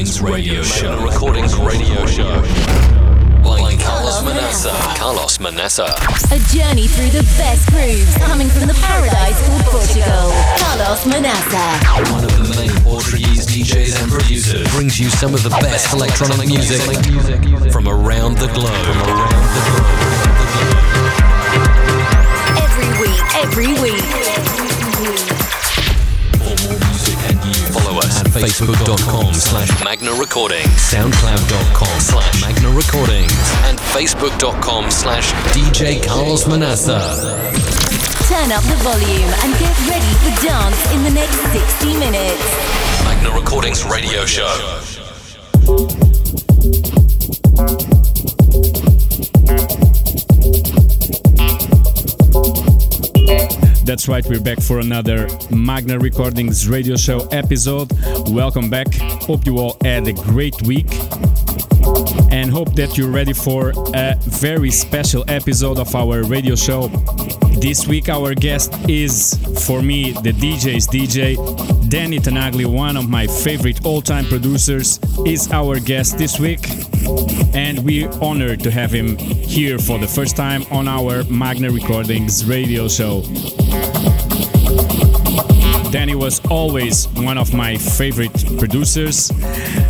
Recordings Radio Show. By Carlos Manaça. A journey through the best grooves coming from the paradise called Portugal. Carlos Manaça, one of the main Portuguese DJs and producers, brings you some of the best electronic music from around the globe. Every week. Facebook.com/Magna Recordings, SoundCloud.com/Magna Recordings, and Facebook.com/DJ Carlos Manaça. Turn up the volume and get ready for dance in the next 60 minutes. Magna Recordings Radio Show. That's right, we're back for another Magna Recordings Radio Show episode. Welcome back. Hope you all had a great week and hope that you're ready for a very special episode of our radio show. This week our guest is, for me, the DJ's DJ, Danny Tenaglia, one of my favorite all-time producers, is our guest this week. And we're honored to have him here for the first time on our Magna Recordings Radio Show. Danny was always one of my favorite producers.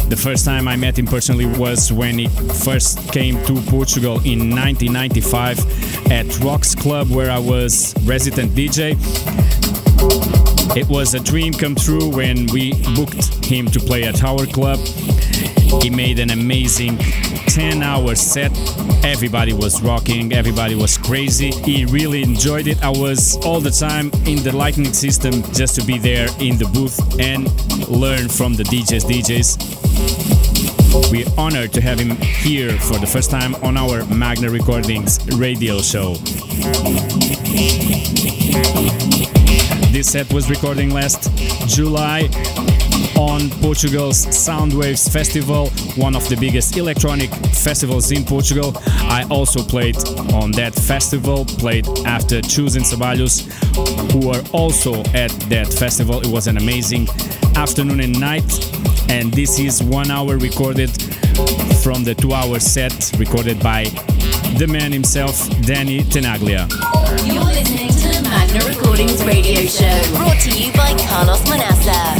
The first time I met him personally was when he first came to Portugal in 1995 at Rocks Club, where I was resident DJ. It was a dream come true when we booked him to play at our club. He made an amazing 10-hour set. Everybody was rocking, everybody was crazy. He really enjoyed it. I was all the time in the lightning system just to be there in the booth and learn from the DJs. We're honored to have him here for the first time on our Magna Recordings Radio Show. This set was recorded last July on Portugal's Sound Waves Festival, one of the biggest electronic festivals in Portugal. I also played on that festival, played after Chus and Ceballos, who were also at that festival. It was an amazing afternoon and night, and this is 1 hour recorded from the 2-hour set recorded by the man himself, Danny Tenaglia. You're listening to the Magna Recordings Radio Show, brought to you by Carlos Manaça.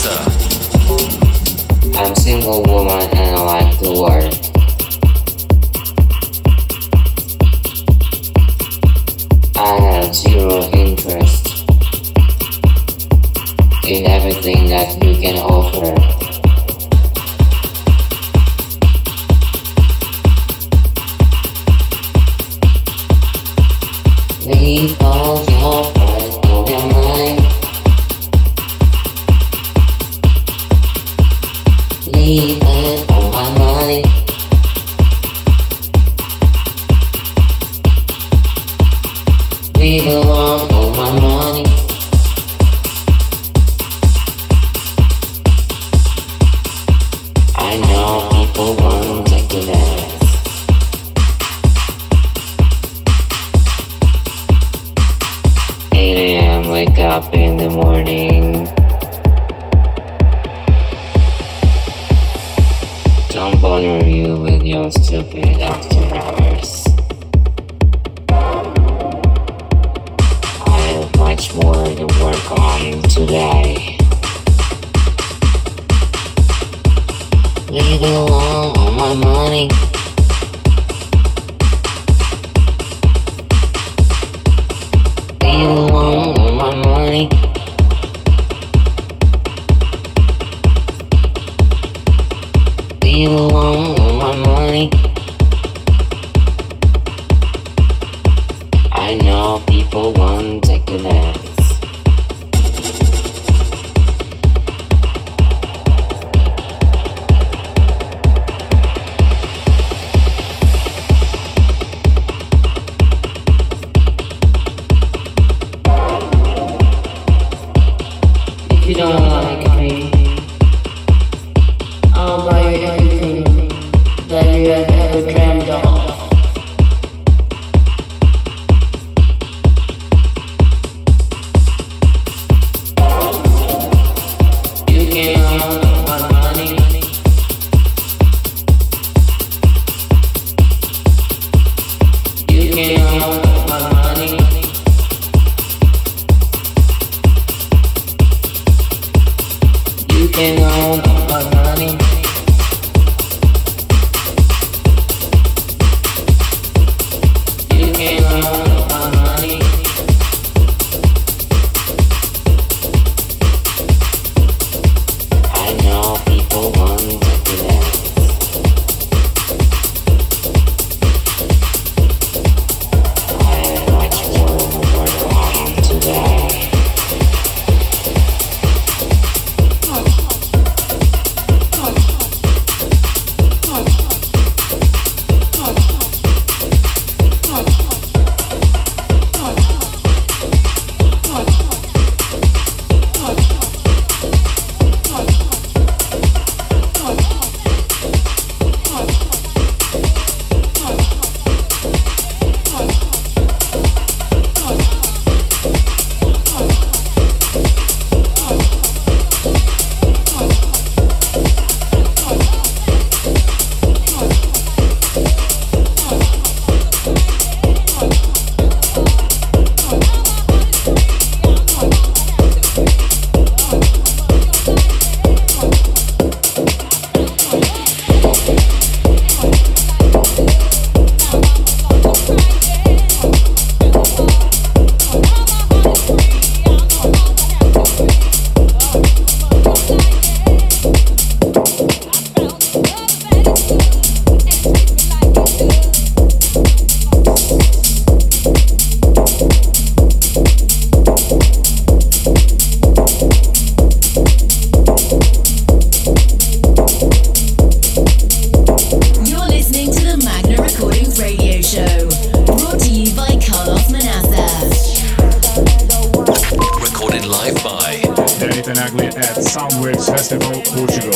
Manaça. I'm a single woman and I like the world. I have zero interest in everything that you can offer. Leave all the offers of your mind. Leave it on my mind. We belong on my money. I know people want to get it. 8 a.m. wake up in the morning. Don't bother you with your stupid after hours. More to work on today. Leave it alone on my money. Leave it alone on my money. Leave it alone on my money. I know people want to connect. Danny Tenaglia at Sound Waves Festival, Portugal.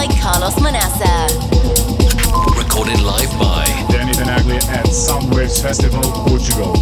by Carlos Manaça. Recorded live by Danny Tenaglia at Sound Waves Festival, Portugal.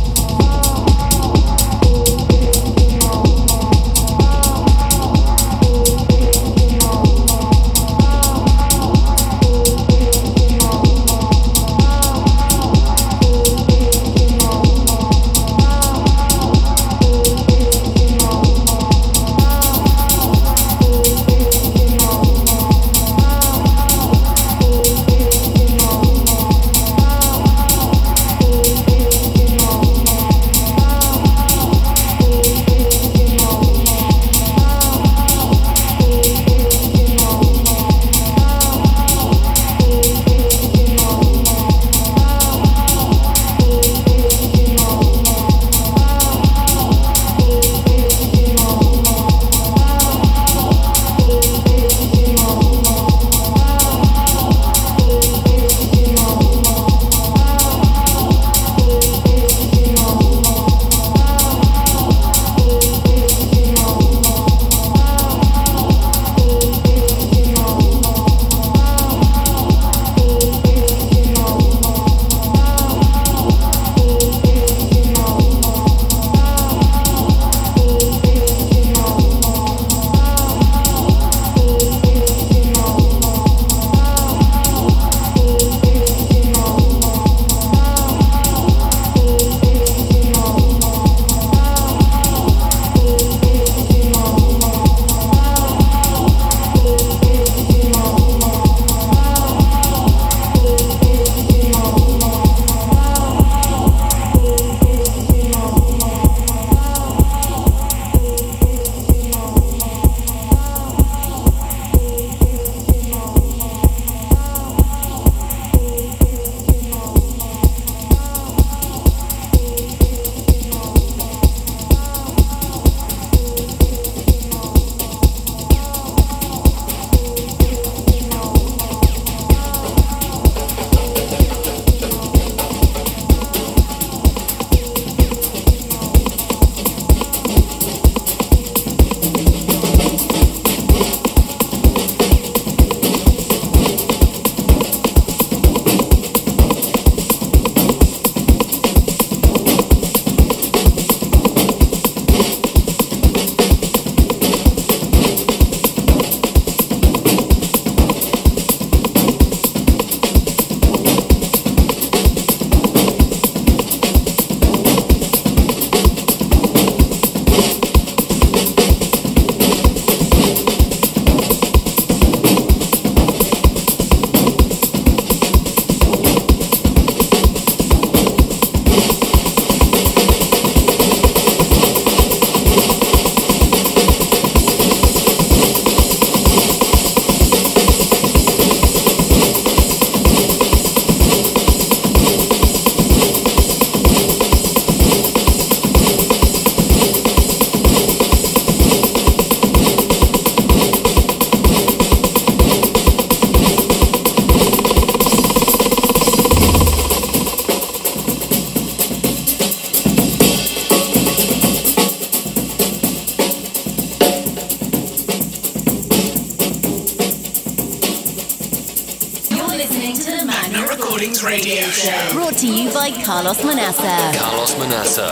Carlos Manaça. Carlos Manaça.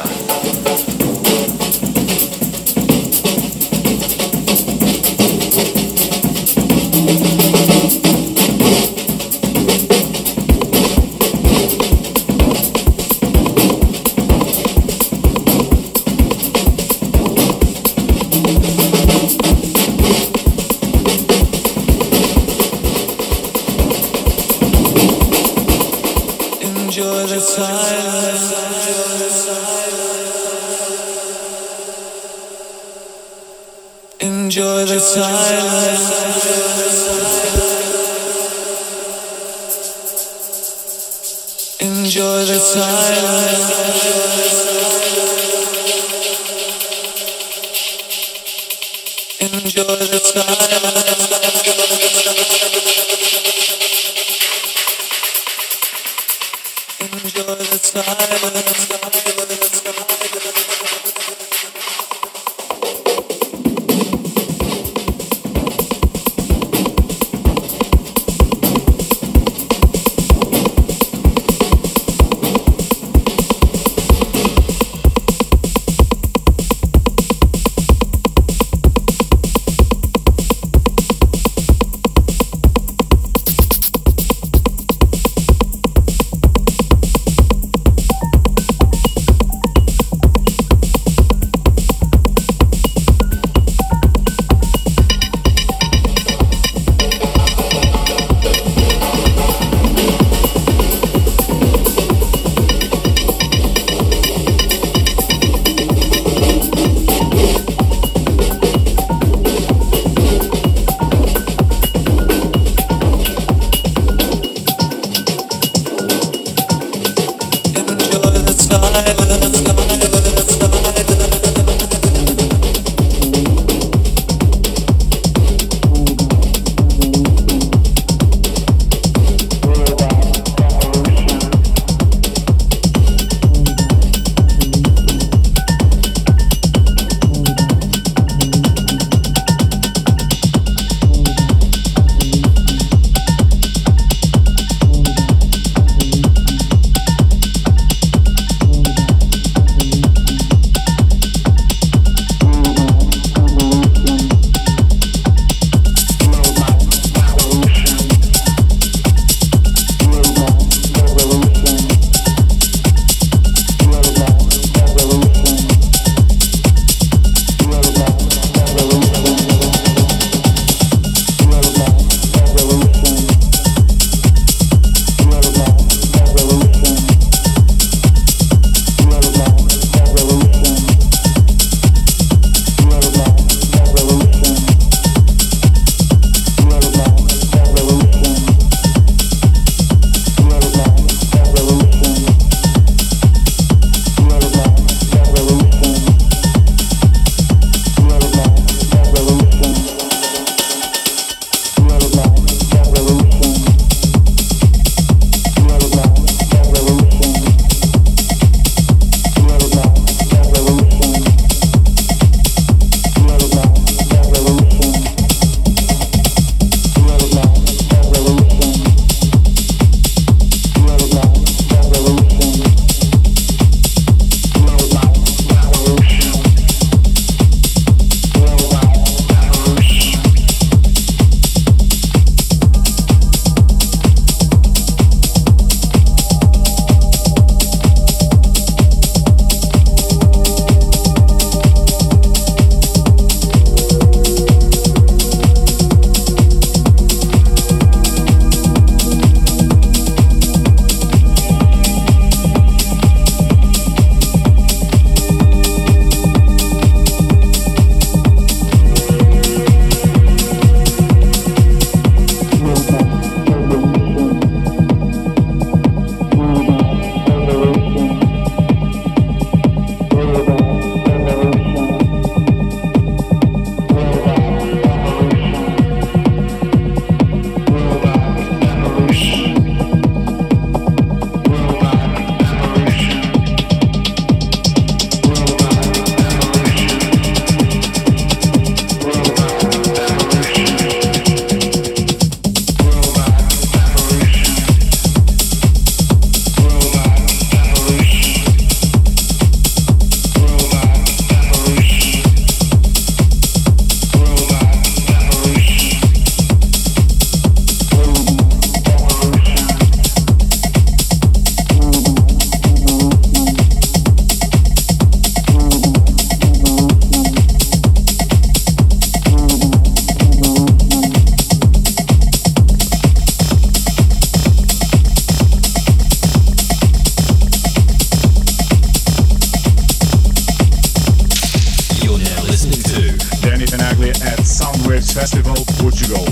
Tenaglia at Sound Waves Festival, Portugal.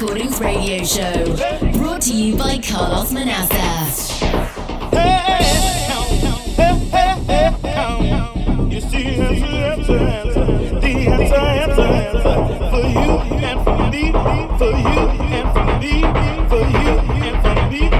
Recordings radio show, brought to you by Carlos Manaça. You see, it's the answer for you and for me, for you and for me, for you and for me.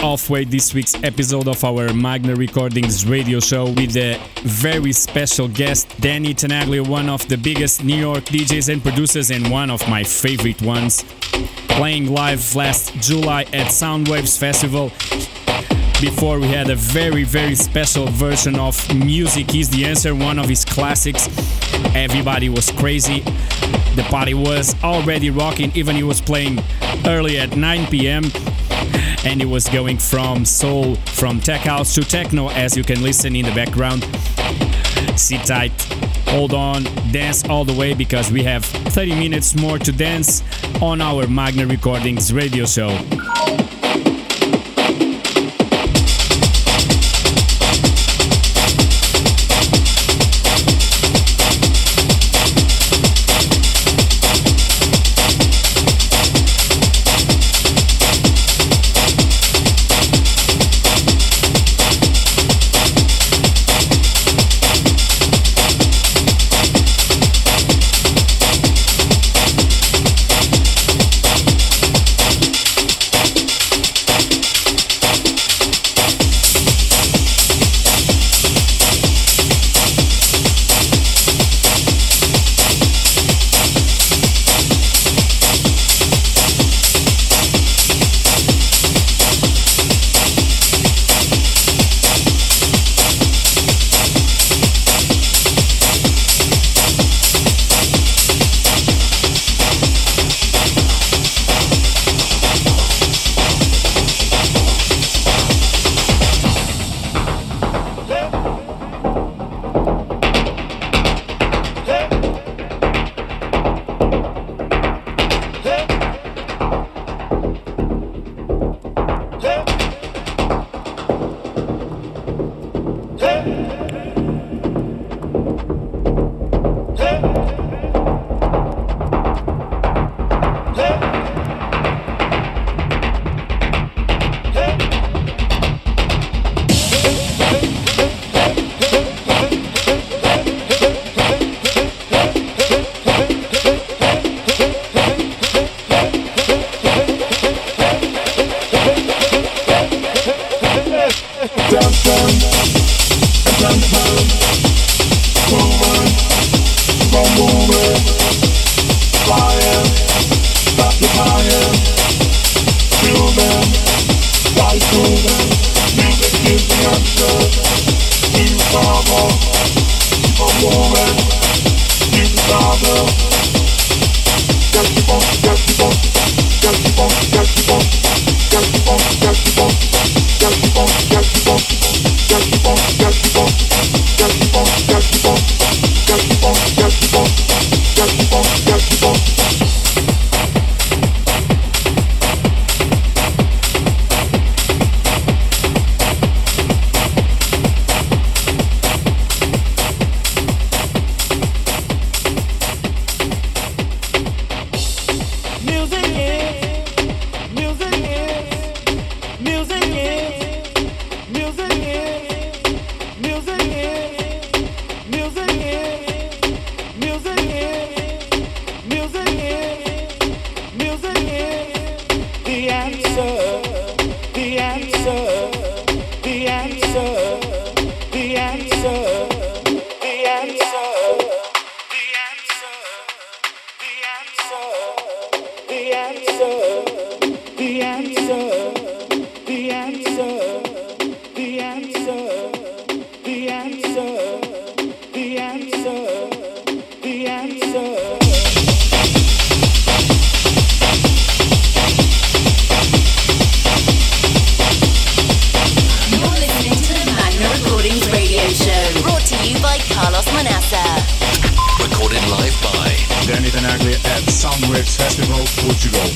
Halfway this week's episode of our Magna Recordings radio show with a very special guest, Danny Tenaglia, one of the biggest New York DJs and producers and one of my favorite ones, playing live last July at Sound Waves Festival. Before we had a very special version of Music Is The Answer, one of his classics. Everybody was crazy. The party was already rocking, even he was playing early at 9 p.m. and it was going from soul, from tech house to techno, as you can listen in the background. Sit tight, hold on, dance all the way, because we have 30 minutes more to dance on our Magna Recordings radio show. Danny Tenaglia at Sound Waves Festival, Portugal.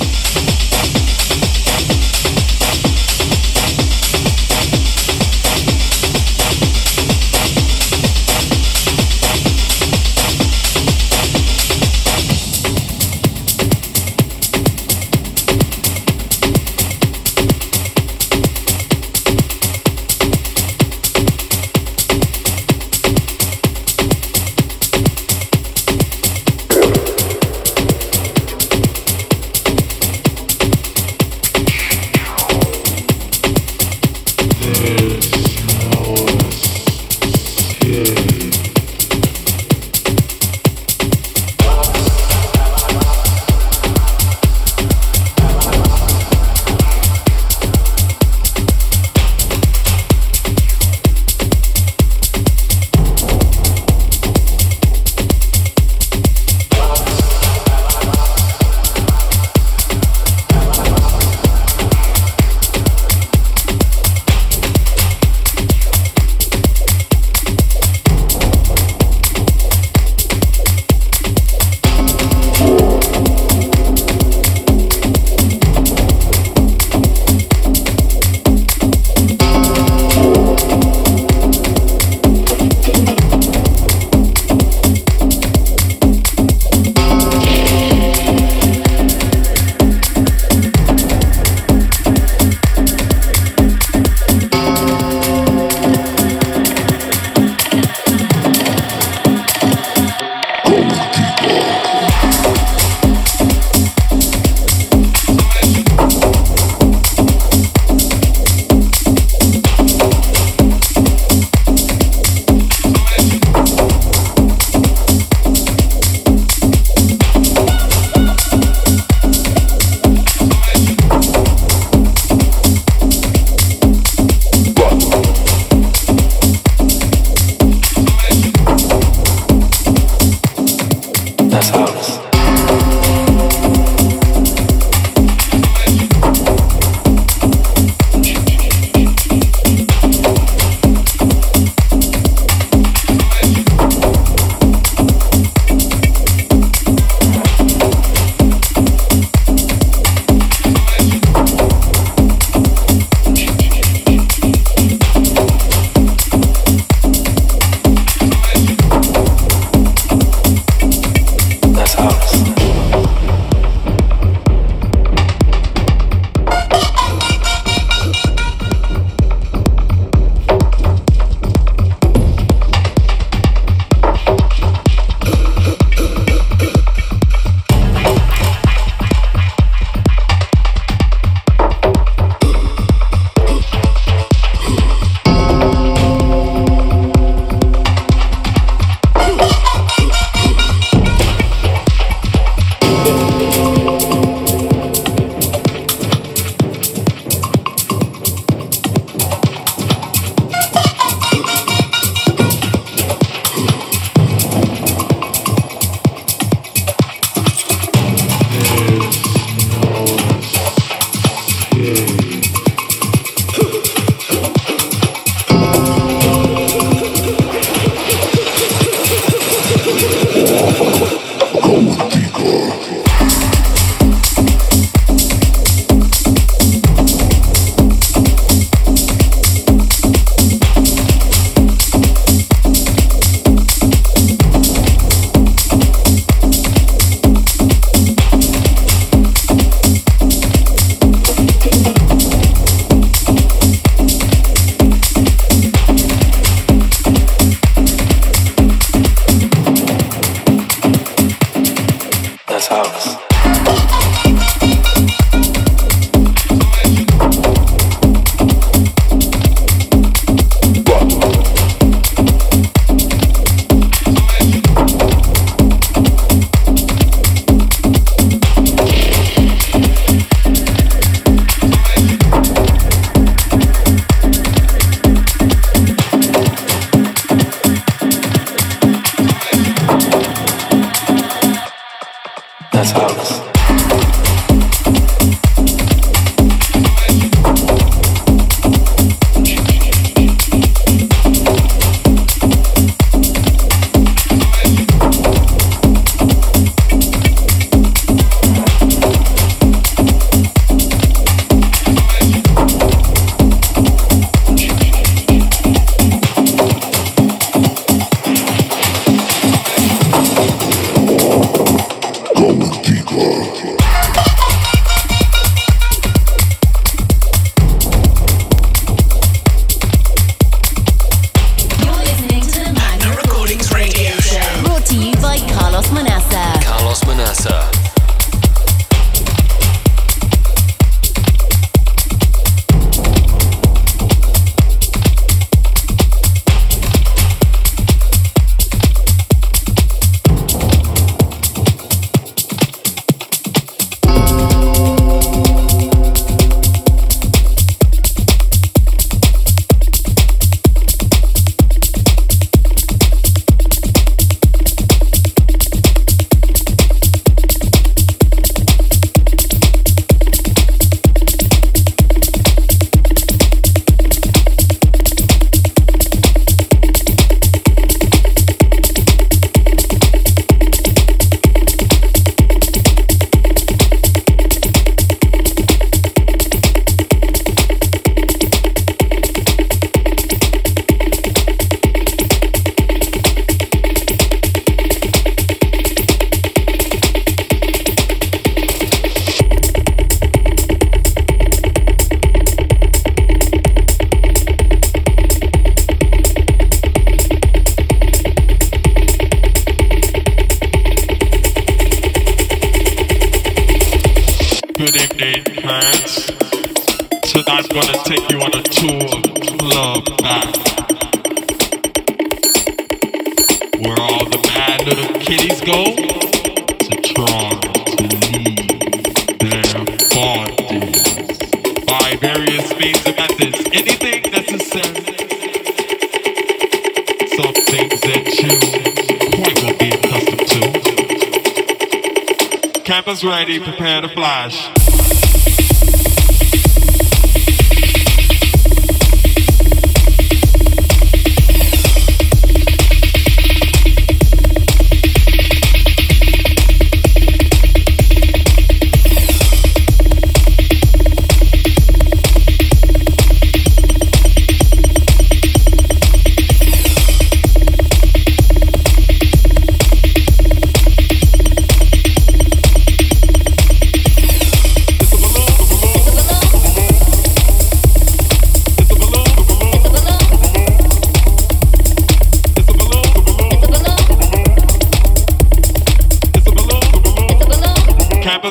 Ready, prepare to flash.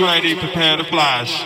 Ready, prepare to flash.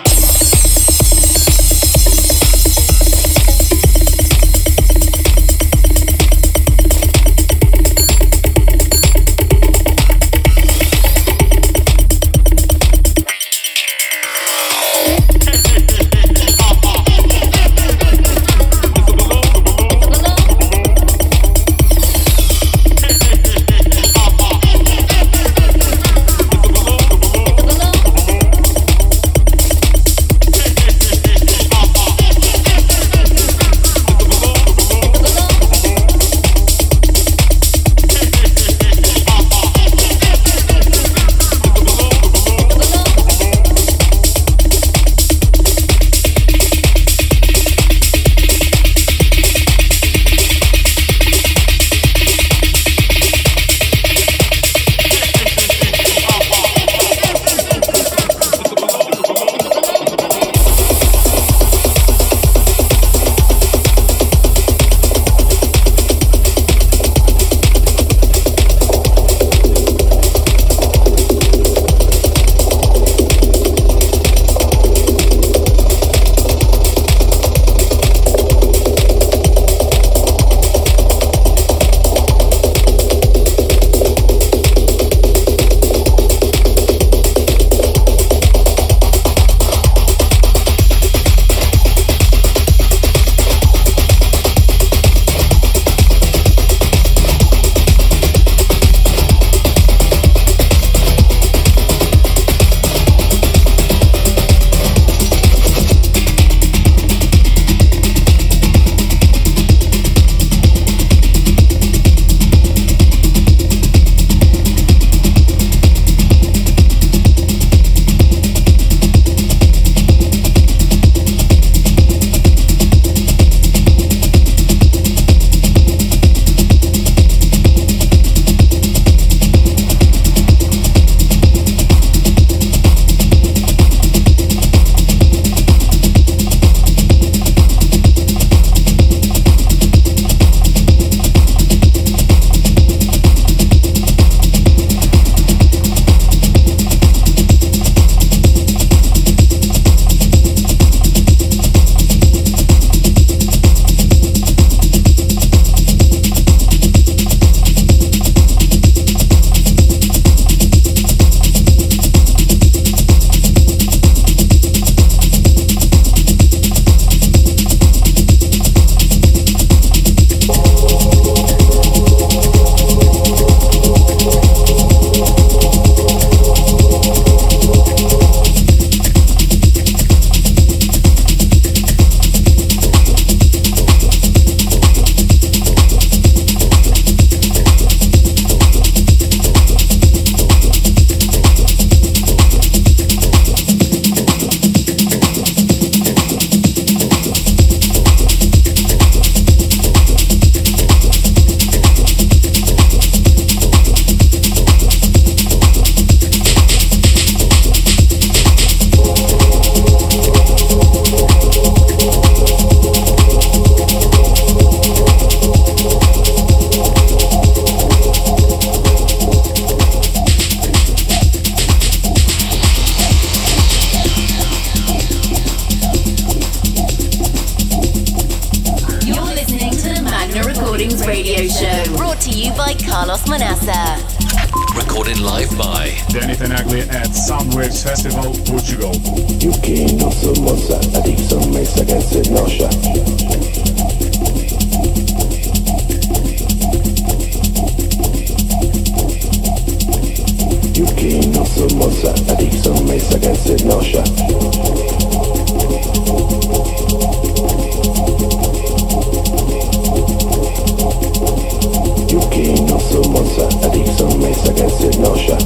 by Carlos Manaça. Recorded live by Danny Tenaglia at Sound Waves Festival, Portugal. UK, nossa moça, adicção, mesa, câncer, noxa. UK, nossa moça, adicção, mesa, câncer, noxa. Moça, adicção, mesa, câncer, noxa.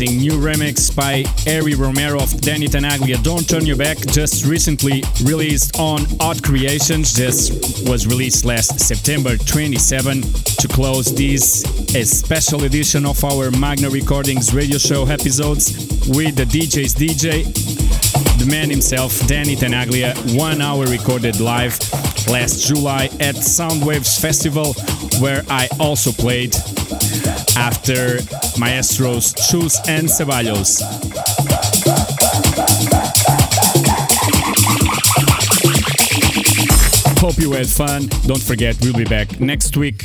amazing new remix by Ari Romero of Danny Tenaglia, Don't Turn Your Back, just recently released on Odd Creations. This was released last September 27 to close this special edition of our Magna Recordings radio show episodes with the DJ's DJ, the man himself, Danny Tenaglia, 1 hour recorded live last July at Sound Waves Festival, where I also played after maestros Chus and Ceballos. Hope you had fun. Don't forget, we'll be back next week.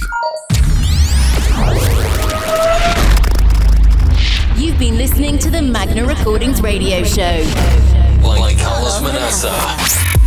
You've been listening to the Magna Recordings radio show. Like Carlos Manaça.